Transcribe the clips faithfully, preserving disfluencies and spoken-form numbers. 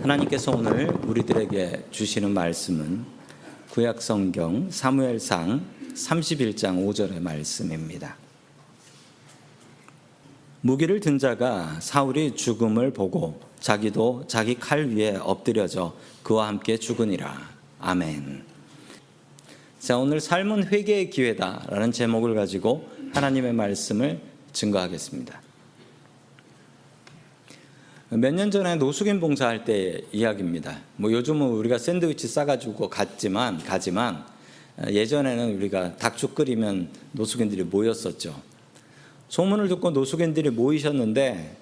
하나님께서 오늘 우리들에게 주시는 말씀은 구약성경 사무엘상 삼십일 장 오 절의 말씀입니다. 무기를 든 자가 사울이 죽음을 보고 자기도 자기 칼 위에 엎드려져 그와 함께 죽으니라. 아멘. 자, 오늘 삶은 회개의 기회다라는 제목을 가지고 하나님의 말씀을 증거하겠습니다. 몇 년 전에 노숙인 봉사할 때의 이야기입니다. 뭐 요즘은 우리가 샌드위치 싸가지고 갔지만 가지만 예전에는 우리가 닭죽 끓이면 노숙인들이 모였었죠. 소문을 듣고 노숙인들이 모이셨는데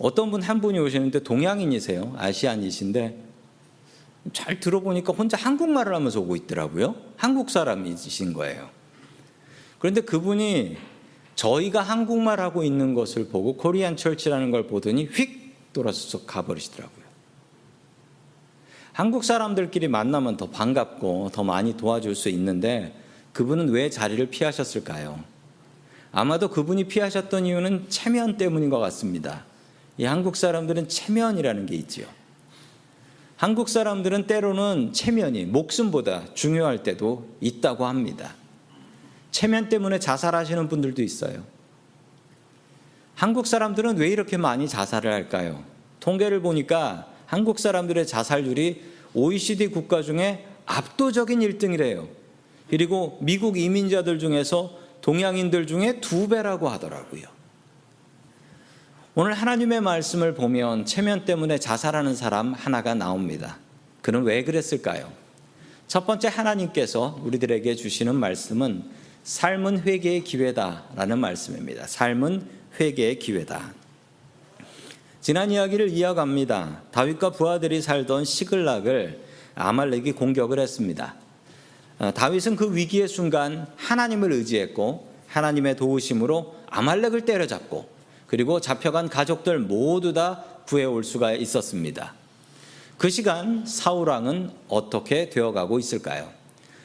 어떤 분 한 분이 오시는데 동양인이세요. 아시안이신데 잘 들어보니까 혼자 한국말을 하면서 오고 있더라고요. 한국 사람이신 거예요. 그런데 그분이 저희가 한국말 하고 있는 것을 보고 코리안 철치라는 걸 보더니 휙 돌아서 가버리시더라고요. 한국 사람들끼리 만나면 더 반갑고 더 많이 도와줄 수 있는데 그분은 왜 자리를 피하셨을까요? 아마도 그분이 피하셨던 이유는 체면 때문인 것 같습니다. 이 한국 사람들은 체면이라는 게 있지요. 한국 사람들은 때로는 체면이 목숨보다 중요할 때도 있다고 합니다. 체면 때문에 자살하시는 분들도 있어요. 한국 사람들은 왜 이렇게 많이 자살을 할까요? 통계를 보니까 한국 사람들의 자살률이 오이시디 국가 중에 압도적인 일 등이래요. 그리고 미국 이민자들 중에서 동양인들 중에 두 배라고 하더라고요. 오늘 하나님의 말씀을 보면 체면 때문에 자살하는 사람 하나가 나옵니다. 그는 왜 그랬을까요? 첫 번째, 하나님께서 우리들에게 주시는 말씀은 삶은 회개의 기회다라는 말씀입니다. 삶은 회개의 기회다. 지난 이야기를 이어갑니다. 다윗과 부하들이 살던 시글락을 아말렉이 공격을 했습니다. 다윗은 그 위기의 순간 하나님을 의지했고 하나님의 도우심으로 아말렉을 때려잡고 그리고 잡혀간 가족들 모두 다 구해올 수가 있었습니다. 그 시간 사울왕은 어떻게 되어가고 있을까요?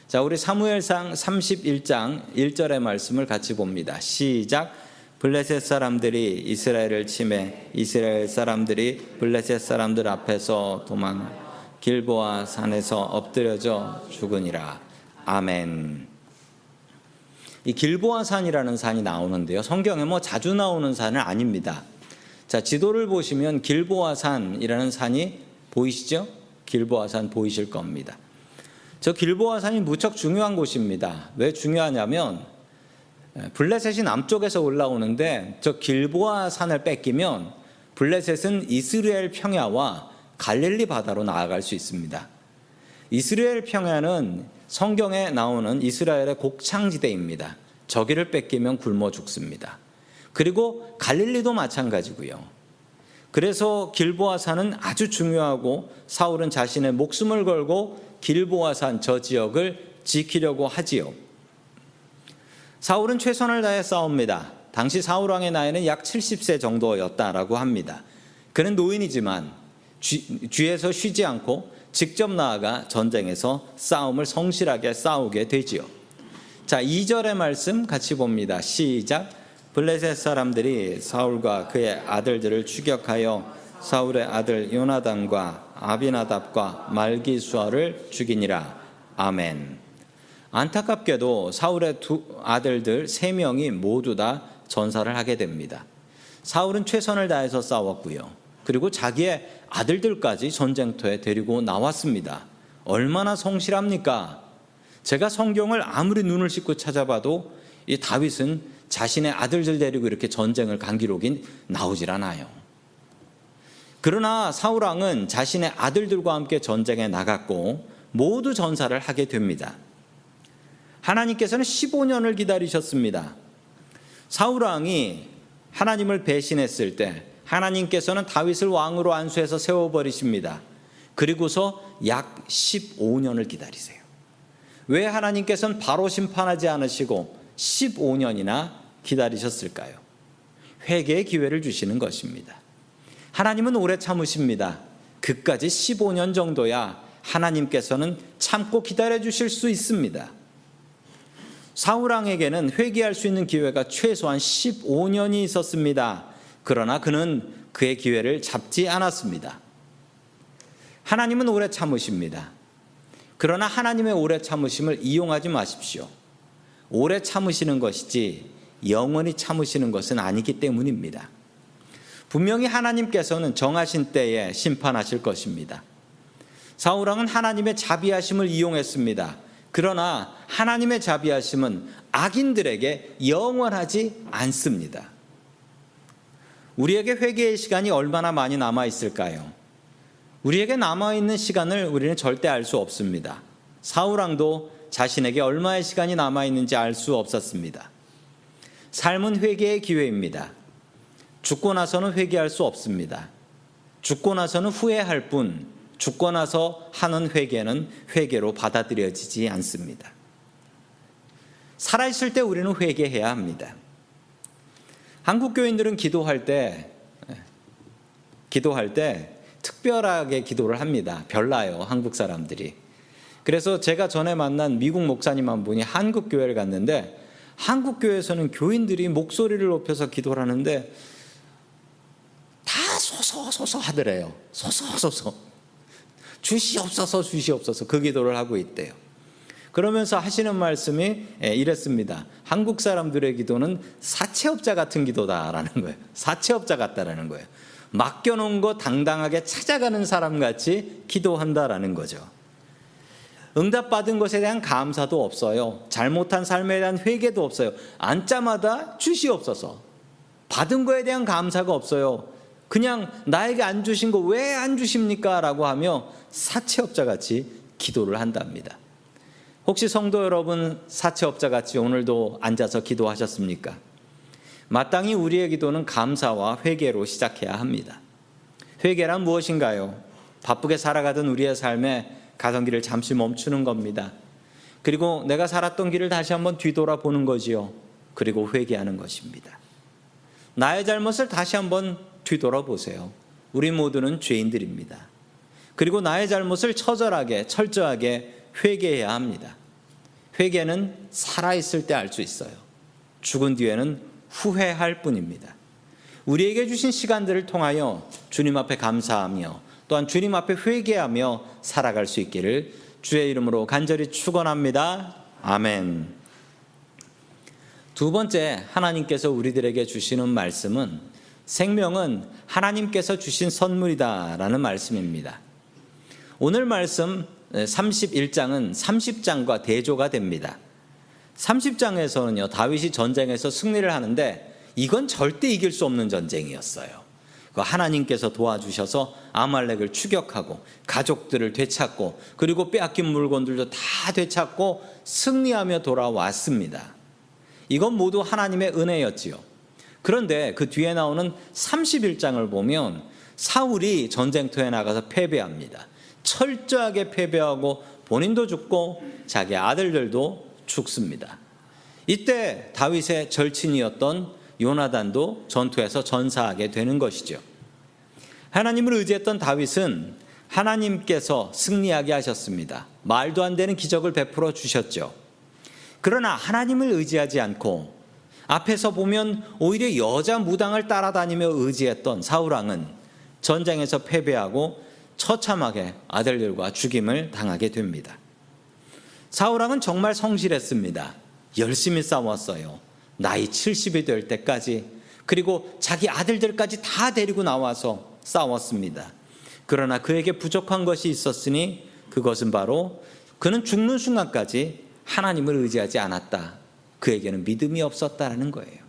자, 우리 사무엘상 삼십일 장 일 절의 말씀을 같이 봅니다. 시작. 블레셋 사람들이 이스라엘을 침해, 이스라엘 사람들이 블레셋 사람들 앞에서 도망, 길보아 산에서 엎드려져 죽으니라. 아멘. 이 길보아 산이라는 산이 나오는데요, 성경에 뭐 자주 나오는 산은 아닙니다. 자, 지도를 보시면 길보아 산이라는 산이 보이시죠? 길보아 산 보이실 겁니다. 저 길보아 산이 무척 중요한 곳입니다. 왜 중요하냐면 블레셋이 남쪽에서 올라오는데 저 길보아 산을 뺏기면 블레셋은 이스라엘 평야와 갈릴리 바다로 나아갈 수 있습니다. 이스라엘 평야는 성경에 나오는 이스라엘의 곡창지대입니다. 저기를 뺏기면 굶어 죽습니다. 그리고 갈릴리도 마찬가지고요. 그래서 길보아산은 아주 중요하고 사울은 자신의 목숨을 걸고 길보아산 저 지역을 지키려고 하지요. 사울은 최선을 다해 싸웁니다. 당시 사울왕의 나이는 약 칠십 세 정도였다라고 합니다. 그는 노인이지만 쥐, 쥐에서 쉬지 않고 직접 나아가 전쟁에서 싸움을 성실하게 싸우게 되지요. 자, 이 절의 말씀 같이 봅니다. 시작. 블레셋 사람들이 사울과 그의 아들들을 추격하여 사울의 아들 요나단과 아비나답과 말기수아를 죽이니라. 아멘. 안타깝게도 사울의 두 아들들 세 명이 모두 다 전사를 하게 됩니다. 사울은 최선을 다해서 싸웠고요. 그리고 자기의 아들들까지 전쟁터에 데리고 나왔습니다. 얼마나 성실합니까? 제가 성경을 아무리 눈을 씻고 찾아봐도 이 다윗은 자신의 아들들 데리고 이렇게 전쟁을 간 기록이 나오질 않아요. 그러나 사울왕은 자신의 아들들과 함께 전쟁에 나갔고 모두 전사를 하게 됩니다. 하나님께서는 십오 년을 기다리셨습니다. 사울왕이 하나님을 배신했을 때 하나님께서는 다윗을 왕으로 안수해서 세워버리십니다. 그리고서 약 십오 년을 기다리세요. 왜 하나님께서는 바로 심판하지 않으시고 십오 년이나 기다리셨을까요? 회개의 기회를 주시는 것입니다. 하나님은 오래 참으십니다. 그까지 십오 년 정도야 하나님께서는 참고 기다려주실 수 있습니다. 사울왕에게는 회개할 수 있는 기회가 최소한 십오 년이 있었습니다. 그러나 그는 그의 기회를 잡지 않았습니다. 하나님은 오래 참으십니다. 그러나 하나님의 오래 참으심을 이용하지 마십시오. 오래 참으시는 것이지 영원히 참으시는 것은 아니기 때문입니다. 분명히 하나님께서는 정하신 때에 심판하실 것입니다. 사울 왕은 하나님의 자비하심을 이용했습니다. 그러나 하나님의 자비하심은 악인들에게 영원하지 않습니다. 우리에게 회개의 시간이 얼마나 많이 남아있을까요? 우리에게 남아있는 시간을 우리는 절대 알 수 없습니다. 사울 왕도 자신에게 얼마의 시간이 남아있는지 알 수 없었습니다. 삶은 회개의 기회입니다. 죽고 나서는 회개할 수 없습니다. 죽고 나서는 후회할 뿐 죽고 나서 하는 회개는 회개로 받아들여지지 않습니다. 살아있을 때 우리는 회개해야 합니다. 한국 교인들은 기도할 때 기도할 때 특별하게 기도를 합니다. 별나요, 한국 사람들이. 그래서 제가 전에 만난 미국 목사님 한 분이 한국 교회를 갔는데 한국 교회에서는 교인들이 목소리를 높여서 기도를 하는데 다 소소소소 하더래요. 소소소소. 주시옵소서 주시옵소서 그 기도를 하고 있대요. 그러면서 하시는 말씀이 이랬습니다. 한국 사람들의 기도는 사채업자 같은 기도다라는 거예요. 사채업자 같다라는 거예요. 맡겨놓은 거 당당하게 찾아가는 사람같이 기도한다라는 거죠. 응답받은 것에 대한 감사도 없어요. 잘못한 삶에 대한 회개도 없어요. 앉자마자 주시옵소서. 받은 거에 대한 감사가 없어요. 그냥 나에게 안 주신 거 왜 안 주십니까? 라고 하며 사채업자같이 기도를 한답니다. 혹시 성도 여러분 사채업자같이 오늘도 앉아서 기도하셨습니까? 마땅히 우리의 기도는 감사와 회개로 시작해야 합니다. 회개란 무엇인가요? 바쁘게 살아가던 우리의 삶에 가던 길을 잠시 멈추는 겁니다. 그리고 내가 살았던 길을 다시 한번 뒤돌아보는 거지요. 그리고 회개하는 것입니다. 나의 잘못을 다시 한번 뒤돌아보세요. 우리 모두는 죄인들입니다. 그리고 나의 잘못을 처절하게 철저하게 회개해야 합니다. 회개는 살아있을 때 알 수 있어요. 죽은 뒤에는 후회할 뿐입니다. 우리에게 주신 시간들을 통하여 주님 앞에 감사하며 또한 주님 앞에 회개하며 살아갈 수 있기를 주의 이름으로 간절히 축원합니다. 아멘. 두 번째, 하나님께서 우리들에게 주시는 말씀은 생명은 하나님께서 주신 선물이다라는 말씀입니다. 오늘 말씀 삼십일 장은 삼십 장과 대조가 됩니다. 삼십 장에서는요, 다윗이 전쟁에서 승리를 하는데 이건 절대 이길 수 없는 전쟁이었어요. 하나님께서 도와주셔서 아말렉을 추격하고 가족들을 되찾고 그리고 빼앗긴 물건들도 다 되찾고 승리하며 돌아왔습니다. 이건 모두 하나님의 은혜였지요. 그런데 그 뒤에 나오는 삼십일 장을 보면 사울이 전쟁터에 나가서 패배합니다. 철저하게 패배하고 본인도 죽고 자기 아들들도 죽습니다. 이때 다윗의 절친이었던 요나단도 전투에서 전사하게 되는 것이죠. 하나님을 의지했던 다윗은 하나님께서 승리하게 하셨습니다. 말도 안 되는 기적을 베풀어 주셨죠. 그러나 하나님을 의지하지 않고 앞에서 보면 오히려 여자 무당을 따라다니며 의지했던 사울왕은 전쟁에서 패배하고 처참하게 아들들과 죽임을 당하게 됩니다. 사울왕은 정말 성실했습니다. 열심히 싸웠어요. 나이 칠십이 될 때까지, 그리고 자기 아들들까지 다 데리고 나와서 싸웠습니다. 그러나 그에게 부족한 것이 있었으니 그것은 바로 그는 죽는 순간까지 하나님을 의지하지 않았다. 그에게는 믿음이 없었다라는 거예요.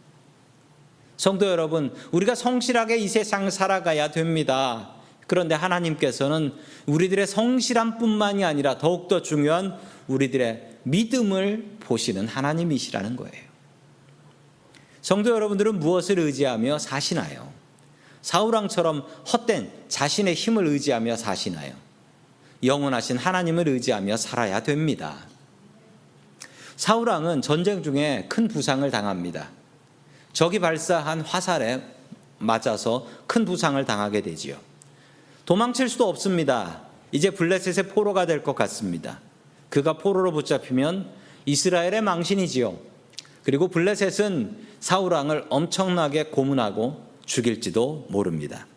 성도 여러분, 우리가 성실하게 이 세상 살아가야 됩니다. 그런데 하나님께서는 우리들의 성실함 뿐만이 아니라 더욱더 중요한 우리들의 믿음을 보시는 하나님이시라는 거예요. 성도 여러분들은 무엇을 의지하며 사시나요? 사울왕처럼 헛된 자신의 힘을 의지하며 사시나요? 영원하신 하나님을 의지하며 살아야 됩니다. 사울왕은 전쟁 중에 큰 부상을 당합니다. 적이 발사한 화살에 맞아서 큰 부상을 당하게 되지요. 도망칠 수도 없습니다. 이제 블레셋의 포로가 될 것 같습니다. 그가 포로로 붙잡히면 이스라엘의 망신이지요. 그리고 블레셋은 사울왕을 엄청나게 고문하고 죽일지도 모릅니다.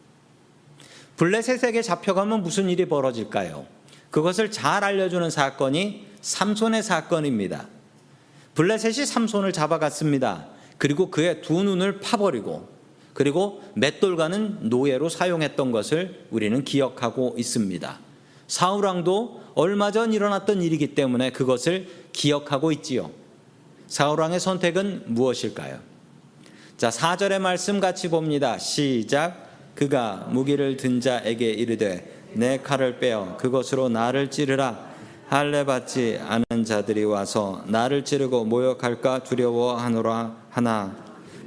블레셋에게 잡혀가면 무슨 일이 벌어질까요? 그것을 잘 알려주는 사건이 삼손의 사건입니다. 블레셋이 삼손을 잡아갔습니다. 그리고 그의 두 눈을 파버리고 그리고 맷돌과는 노예로 사용했던 것을 우리는 기억하고 있습니다. 사울왕도 얼마 전 일어났던 일이기 때문에 그것을 기억하고 있지요. 사울왕의 선택은 무엇일까요? 자, 사 절의 말씀 같이 봅니다. 시작. 그가 무기를 든 자에게 이르되 내 칼을 빼어 그것으로 나를 찌르라. 할례받지 않은 자들이 와서 나를 찌르고 모욕할까 두려워하노라 하나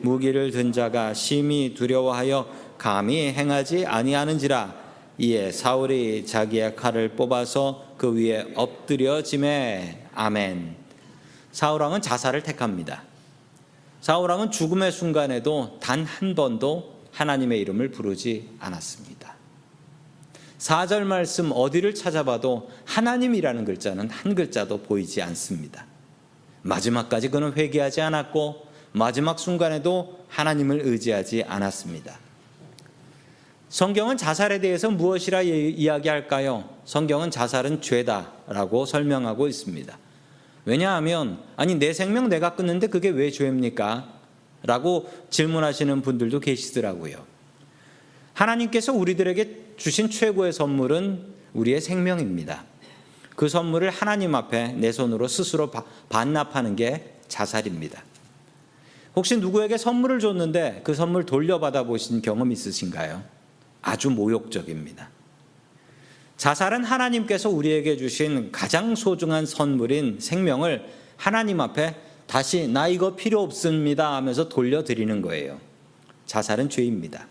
무기를 든 자가 심히 두려워하여 감히 행하지 아니하는지라. 이에 사울이 자기의 칼을 뽑아서 그 위에 엎드려지매. 아멘. 사울왕은 자살을 택합니다. 사울왕은 죽음의 순간에도 단 한 번도 하나님의 이름을 부르지 않았습니다. 사 절 말씀 어디를 찾아봐도 하나님이라는 글자는 한 글자도 보이지 않습니다. 마지막까지 그는 회개하지 않았고 마지막 순간에도 하나님을 의지하지 않았습니다. 성경은 자살에 대해서 무엇이라 이야기할까요? 성경은 자살은 죄다라고 설명하고 있습니다. 왜냐하면 아니 내 생명 내가 끊는데 그게 왜 죄입니까? 라고 질문하시는 분들도 계시더라고요. 하나님께서 우리들에게 주신 최고의 선물은 우리의 생명입니다. 그 선물을 하나님 앞에 내 손으로 스스로 반납하는 게 자살입니다. 혹시 누구에게 선물을 줬는데 그 선물 돌려받아 보신 경험 있으신가요? 아주 모욕적입니다. 자살은 하나님께서 우리에게 주신 가장 소중한 선물인 생명을 하나님 앞에 다시 나 이거 필요 없습니다 하면서 돌려드리는 거예요. 자살은 죄입니다.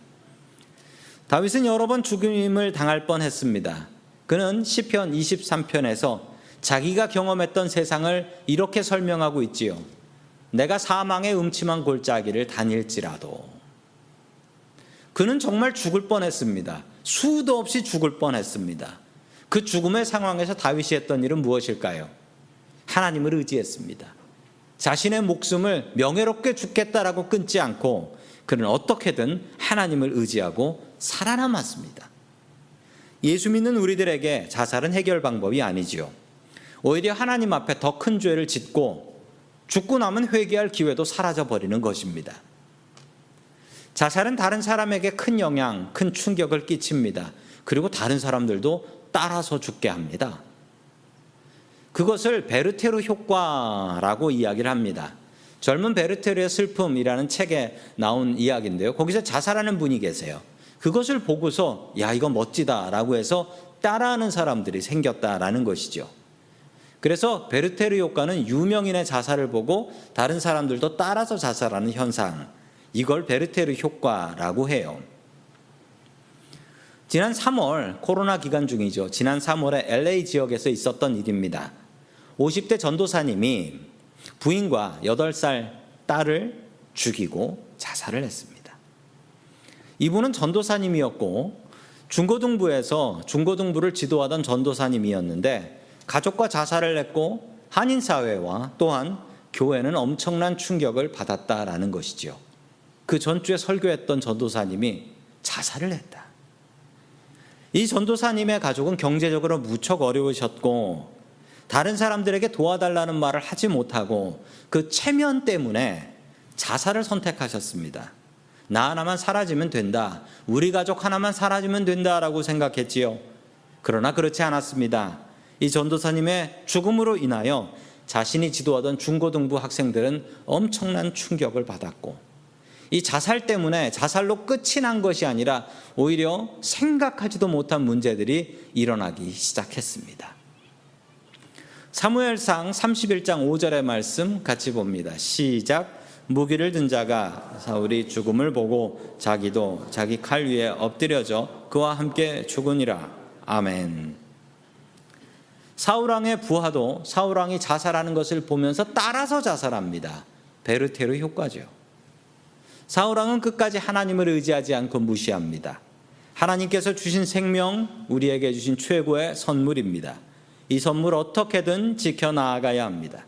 다윗은 여러 번 죽임을 당할 뻔했습니다. 그는 시편 이십삼 편에서 자기가 경험했던 세상을 이렇게 설명하고 있지요. 내가 사망의 음침한 골짜기를 다닐지라도. 그는 정말 죽을 뻔했습니다. 수도 없이 죽을 뻔했습니다. 그 죽음의 상황에서 다윗이 했던 일은 무엇일까요? 하나님을 의지했습니다. 자신의 목숨을 명예롭게 죽겠다라고 끊지 않고 그는 어떻게든 하나님을 의지하고 살아남았습니다. 예수 믿는 우리들에게 자살은 해결 방법이 아니지요. 오히려 하나님 앞에 더 큰 죄를 짓고 죽고 나면 회개할 기회도 사라져버리는 것입니다. 자살은 다른 사람에게 큰 영향, 큰 충격을 끼칩니다. 그리고 다른 사람들도 따라서 죽게 합니다. 그것을 베르테르 효과라고 이야기를 합니다. 젊은 베르테르의 슬픔이라는 책에 나온 이야기인데요. 거기서 자살하는 분이 계세요. 그것을 보고서 야 이거 멋지다라고 해서 따라하는 사람들이 생겼다라는 것이죠. 그래서 베르테르 효과는 유명인의 자살을 보고 다른 사람들도 따라서 자살하는 현상, 이걸 베르테르 효과라고 해요. 지난 삼월 코로나 기간 중이죠. 지난 삼월에 엘에이 지역에서 있었던 일입니다. 오십 대 전도사님이 부인과 여덟 살 딸을 죽이고 자살을 했습니다. 이분은 전도사님이었고 중고등부에서 중고등부를 지도하던 전도사님이었는데 가족과 자살을 했고 한인사회와 또한 교회는 엄청난 충격을 받았다라는 것이죠. 그 전주에 설교했던 전도사님이 자살을 했다. 이 전도사님의 가족은 경제적으로 무척 어려우셨고 다른 사람들에게 도와달라는 말을 하지 못하고 그 체면 때문에 자살을 선택하셨습니다. 나 하나만 사라지면 된다. 우리 가족 하나만 사라지면 된다라고 생각했지요. 그러나 그렇지 않았습니다. 이 전도사님의 죽음으로 인하여 자신이 지도하던 중고등부 학생들은 엄청난 충격을 받았고 이 자살 때문에 자살로 끝이 난 것이 아니라 오히려 생각하지도 못한 문제들이 일어나기 시작했습니다. 사무엘상 삼십일 장 오 절의 말씀 같이 봅니다. 시작. 무기를 든 자가 사울이 죽음을 보고 자기도 자기 칼 위에 엎드려져 그와 함께 죽으니라. 아멘. 사울왕의 부하도 사울왕이 자살하는 것을 보면서 따라서 자살합니다. 베르테르 효과죠. 사울왕은 끝까지 하나님을 의지하지 않고 무시합니다. 하나님께서 주신 생명, 우리에게 주신 최고의 선물입니다. 이 선물 어떻게든 지켜나가야 합니다.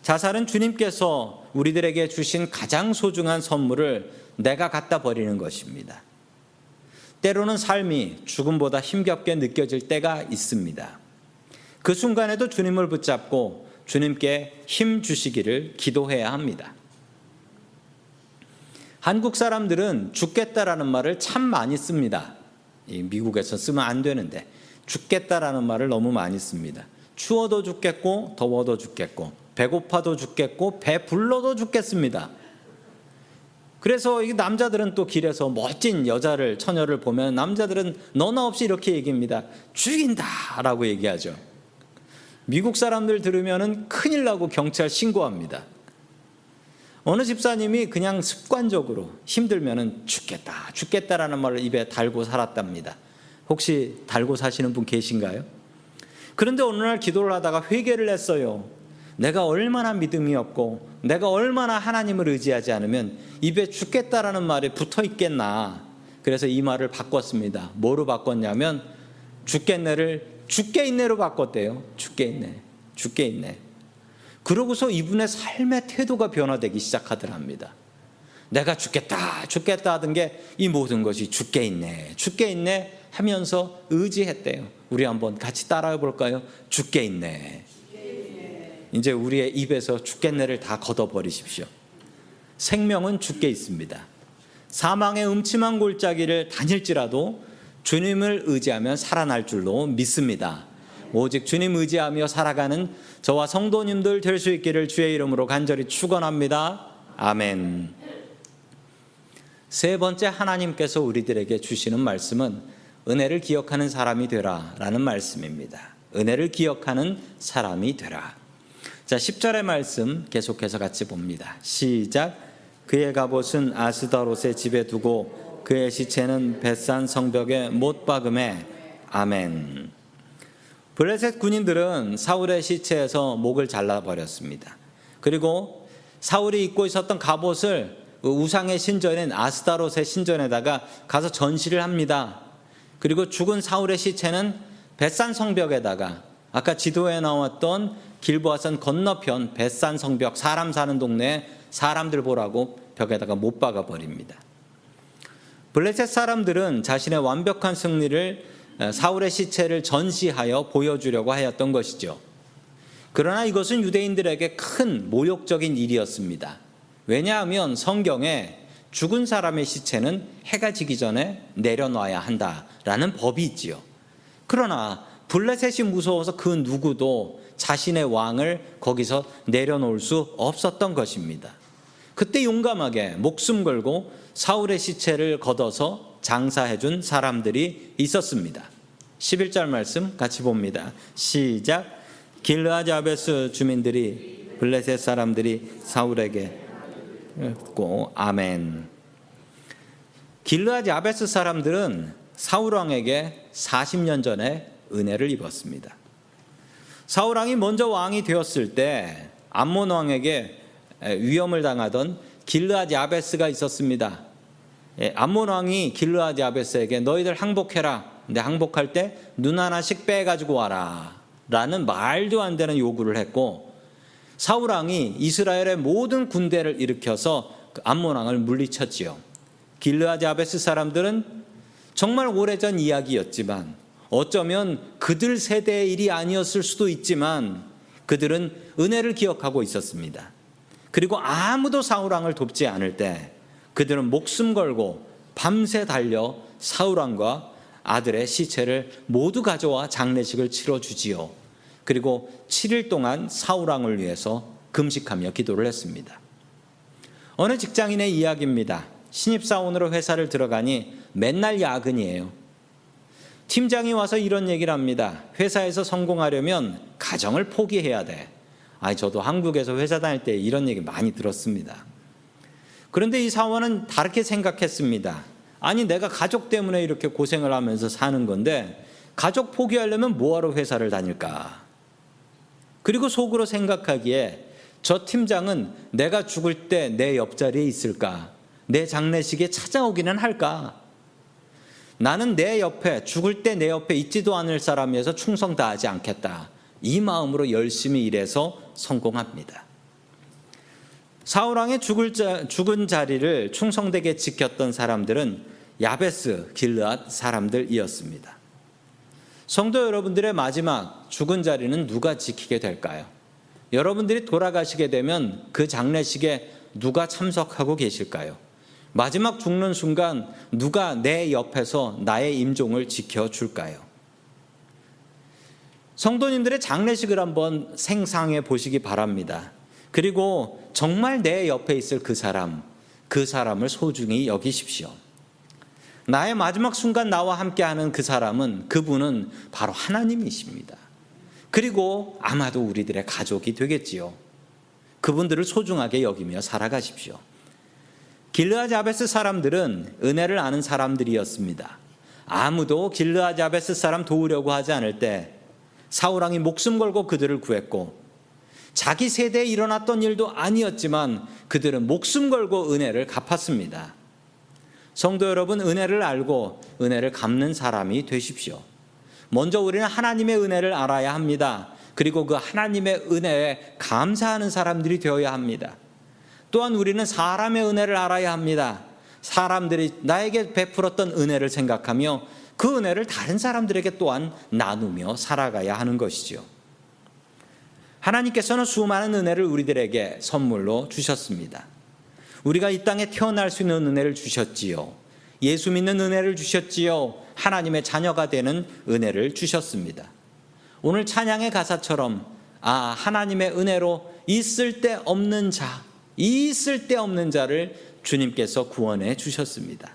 자살은 주님께서 우리들에게 주신 가장 소중한 선물을 내가 갖다 버리는 것입니다. 때로는 삶이 죽음보다 힘겹게 느껴질 때가 있습니다. 그 순간에도 주님을 붙잡고 주님께 힘 주시기를 기도해야 합니다. 한국 사람들은 죽겠다라는 말을 참 많이 씁니다. 미국에서 쓰면 안 되는데 죽겠다라는 말을 너무 많이 씁니다. 추워도 죽겠고 더워도 죽겠고 배고파도 죽겠고 배 불러도 죽겠습니다. 그래서 이 남자들은 또 길에서 멋진 여자를 처녀를 보면 남자들은 너나 없이 이렇게 얘기합니다. 죽인다라고 얘기하죠. 미국 사람들 들으면은 큰일 나고 경찰 신고합니다. 어느 집사님이 그냥 습관적으로 힘들면은 죽겠다, 죽겠다라는 말을 입에 달고 살았답니다. 혹시 달고 사시는 분 계신가요? 그런데 어느 날 기도를 하다가 회개를 했어요. 내가 얼마나 믿음이 없고 내가 얼마나 하나님을 의지하지 않으면 입에 죽겠다라는 말에 붙어 있겠나. 그래서 이 말을 바꿨습니다. 뭐로 바꿨냐면 죽겠네를 죽게 있네로 바꿨대요. 죽게 있네, 죽게 있네. 그러고서 이분의 삶의 태도가 변화되기 시작하더랍니다. 내가 죽겠다, 죽겠다 하던 게 이 모든 것이 죽게 있네, 죽게 있네 하면서 의지했대요. 우리 한번 같이 따라해 볼까요? 죽게 있네. 이제 우리의 입에서 죽겠네를 다 걷어버리십시오. 생명은 죽게 있습니다. 사망의 음침한 골짜기를 다닐지라도 주님을 의지하면 살아날 줄로 믿습니다. 오직 주님 의지하며 살아가는 저와 성도님들 될 수 있기를 주의 이름으로 간절히 축원합니다. 아멘. 세 번째, 하나님께서 우리들에게 주시는 말씀은 은혜를 기억하는 사람이 되라 라는 말씀입니다. 은혜를 기억하는 사람이 되라. 자, 십 절의 말씀 계속해서 같이 봅니다. 시작. 그의 갑옷은 아스다롯의 집에 두고 그의 시체는 벳산 성벽에 못 박음에. 아멘. 블레셋 군인들은 사울의 시체에서 목을 잘라버렸습니다. 그리고 사울이 입고 있었던 갑옷을 우상의 신전인 아스다롯의 신전에다가 가서 전시를 합니다. 그리고 죽은 사울의 시체는 벳산 성벽에다가 아까 지도에 나왔던 길보아산 건너편 벳산 성벽, 사람 사는 동네에 사람들 보라고 벽에다가 못 박아버립니다. 블레셋 사람들은 자신의 완벽한 승리를 사울의 시체를 전시하여 보여주려고 하였던 것이죠. 그러나 이것은 유대인들에게 큰 모욕적인 일이었습니다. 왜냐하면 성경에 죽은 사람의 시체는 해가 지기 전에 내려놔야 한다라는 법이 있지요. 그러나 블레셋이 무서워서 그 누구도 자신의 왕을 거기서 내려놓을 수 없었던 것입니다. 그때 용감하게 목숨 걸고 사울의 시체를 걷어서 장사해준 사람들이 있었습니다. 십일 절 말씀 같이 봅니다. 시작. 길르앗 야베스 주민들이 블레셋 사람들이 사울에게 했고. 아멘. 길르앗 야베스 사람들은 사울왕에게 사십 년 전에 은혜를 입었습니다. 사울왕이 먼저 왕이 되었을 때 암몬왕에게 위험을 당하던 길르앗 야베스가 있었습니다. 예, 암몬 왕이 길르앗 야베스에게 너희들 항복해라. 근데 항복할 때 눈 하나씩 빼가지고 와라 라는 말도 안 되는 요구를 했고, 사울 왕이 이스라엘의 모든 군대를 일으켜서 그 암몬 왕을 물리쳤지요. 길르앗 야베스 사람들은 정말 오래전 이야기였지만 어쩌면 그들 세대의 일이 아니었을 수도 있지만 그들은 은혜를 기억하고 있었습니다. 그리고 아무도 사울 왕을 돕지 않을 때 그들은 목숨 걸고 밤새 달려 사울왕과 아들의 시체를 모두 가져와 장례식을 치러주지요. 그리고 칠 일 동안 사울왕을 위해서 금식하며 기도를 했습니다. 어느 직장인의 이야기입니다. 신입사원으로 회사를 들어가니 맨날 야근이에요. 팀장이 와서 이런 얘기를 합니다. 회사에서 성공하려면 가정을 포기해야 돼. 아니, 저도 한국에서 회사 다닐 때 이런 얘기 많이 들었습니다. 그런데 이 사원은 다르게 생각했습니다. 아니, 내가 가족 때문에 이렇게 고생을 하면서 사는 건데 가족 포기하려면 뭐하러 회사를 다닐까? 그리고 속으로 생각하기에 저 팀장은 내가 죽을 때 내 옆자리에 있을까? 내 장례식에 찾아오기는 할까? 나는 내 옆에, 죽을 때 내 옆에 있지도 않을 사람이어서 충성 다하지 않겠다. 이 마음으로 열심히 일해서 성공합니다. 사울왕의 죽을 자, 죽은 자리를 충성되게 지켰던 사람들은 야베스 길르앗 사람들이었습니다. 성도 여러분들의 마지막 죽은 자리는 누가 지키게 될까요? 여러분들이 돌아가시게 되면 그 장례식에 누가 참석하고 계실까요? 마지막 죽는 순간 누가 내 옆에서 나의 임종을 지켜줄까요? 성도님들의 장례식을 한번 생상해 보시기 바랍니다. 그리고 정말 내 옆에 있을 그 사람, 그 사람을 소중히 여기십시오. 나의 마지막 순간 나와 함께하는 그 사람은, 그분은 바로 하나님이십니다. 그리고 아마도 우리들의 가족이 되겠지요. 그분들을 소중하게 여기며 살아가십시오. 길르앗 야베스 사람들은 은혜를 아는 사람들이었습니다. 아무도 길르앗 야베스 사람 도우려고 하지 않을 때 사울왕이 목숨 걸고 그들을 구했고, 자기 세대에 일어났던 일도 아니었지만 그들은 목숨 걸고 은혜를 갚았습니다. 성도 여러분, 은혜를 알고 은혜를 갚는 사람이 되십시오. 먼저 우리는 하나님의 은혜를 알아야 합니다. 그리고 그 하나님의 은혜에 감사하는 사람들이 되어야 합니다. 또한 우리는 사람의 은혜를 알아야 합니다. 사람들이 나에게 베풀었던 은혜를 생각하며 그 은혜를 다른 사람들에게 또한 나누며 살아가야 하는 것이죠. 하나님께서는 수많은 은혜를 우리들에게 선물로 주셨습니다. 우리가 이 땅에 태어날 수 있는 은혜를 주셨지요. 예수 믿는 은혜를 주셨지요. 하나님의 자녀가 되는 은혜를 주셨습니다. 오늘 찬양의 가사처럼, 아, 하나님의 은혜로 있을 데 없는 자, 있을 데 없는 자를 주님께서 구원해 주셨습니다.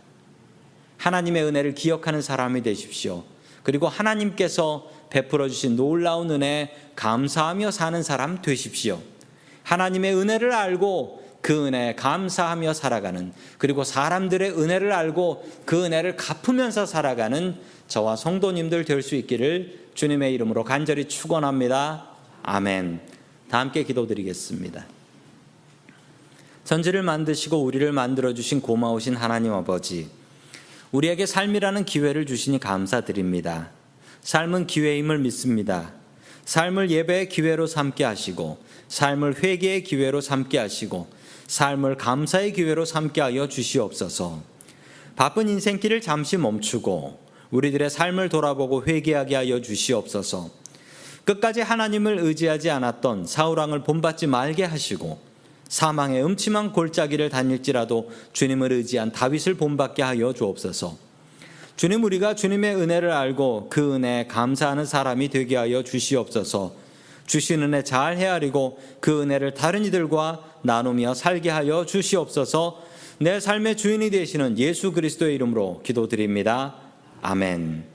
하나님의 은혜를 기억하는 사람이 되십시오. 그리고 하나님께서 베풀어 주신 놀라운 은혜에 감사하며 사는 사람 되십시오. 하나님의 은혜를 알고 그 은혜에 감사하며 살아가는, 그리고 사람들의 은혜를 알고 그 은혜를 갚으면서 살아가는 저와 성도님들 될 수 있기를 주님의 이름으로 간절히 축원합니다. 아멘. 다 함께 기도드리겠습니다. 천지를 만드시고 우리를 만들어주신 고마우신 하나님 아버지, 우리에게 삶이라는 기회를 주시니 감사드립니다. 삶은 기회임을 믿습니다. 삶을 예배의 기회로 삼게 하시고, 삶을 회개의 기회로 삼게 하시고, 삶을 감사의 기회로 삼게 하여 주시옵소서. 바쁜 인생길을 잠시 멈추고 우리들의 삶을 돌아보고 회개하게 하여 주시옵소서. 끝까지 하나님을 의지하지 않았던 사울왕을 본받지 말게 하시고, 사망의 음침한 골짜기를 다닐지라도 주님을 의지한 다윗을 본받게 하여 주옵소서. 주님, 우리가 주님의 은혜를 알고 그 은혜에 감사하는 사람이 되게 하여 주시옵소서. 주신 은혜 잘 헤아리고 그 은혜를 다른 이들과 나누며 살게 하여 주시옵소서. 내 삶의 주인이 되시는 예수 그리스도의 이름으로 기도드립니다. 아멘.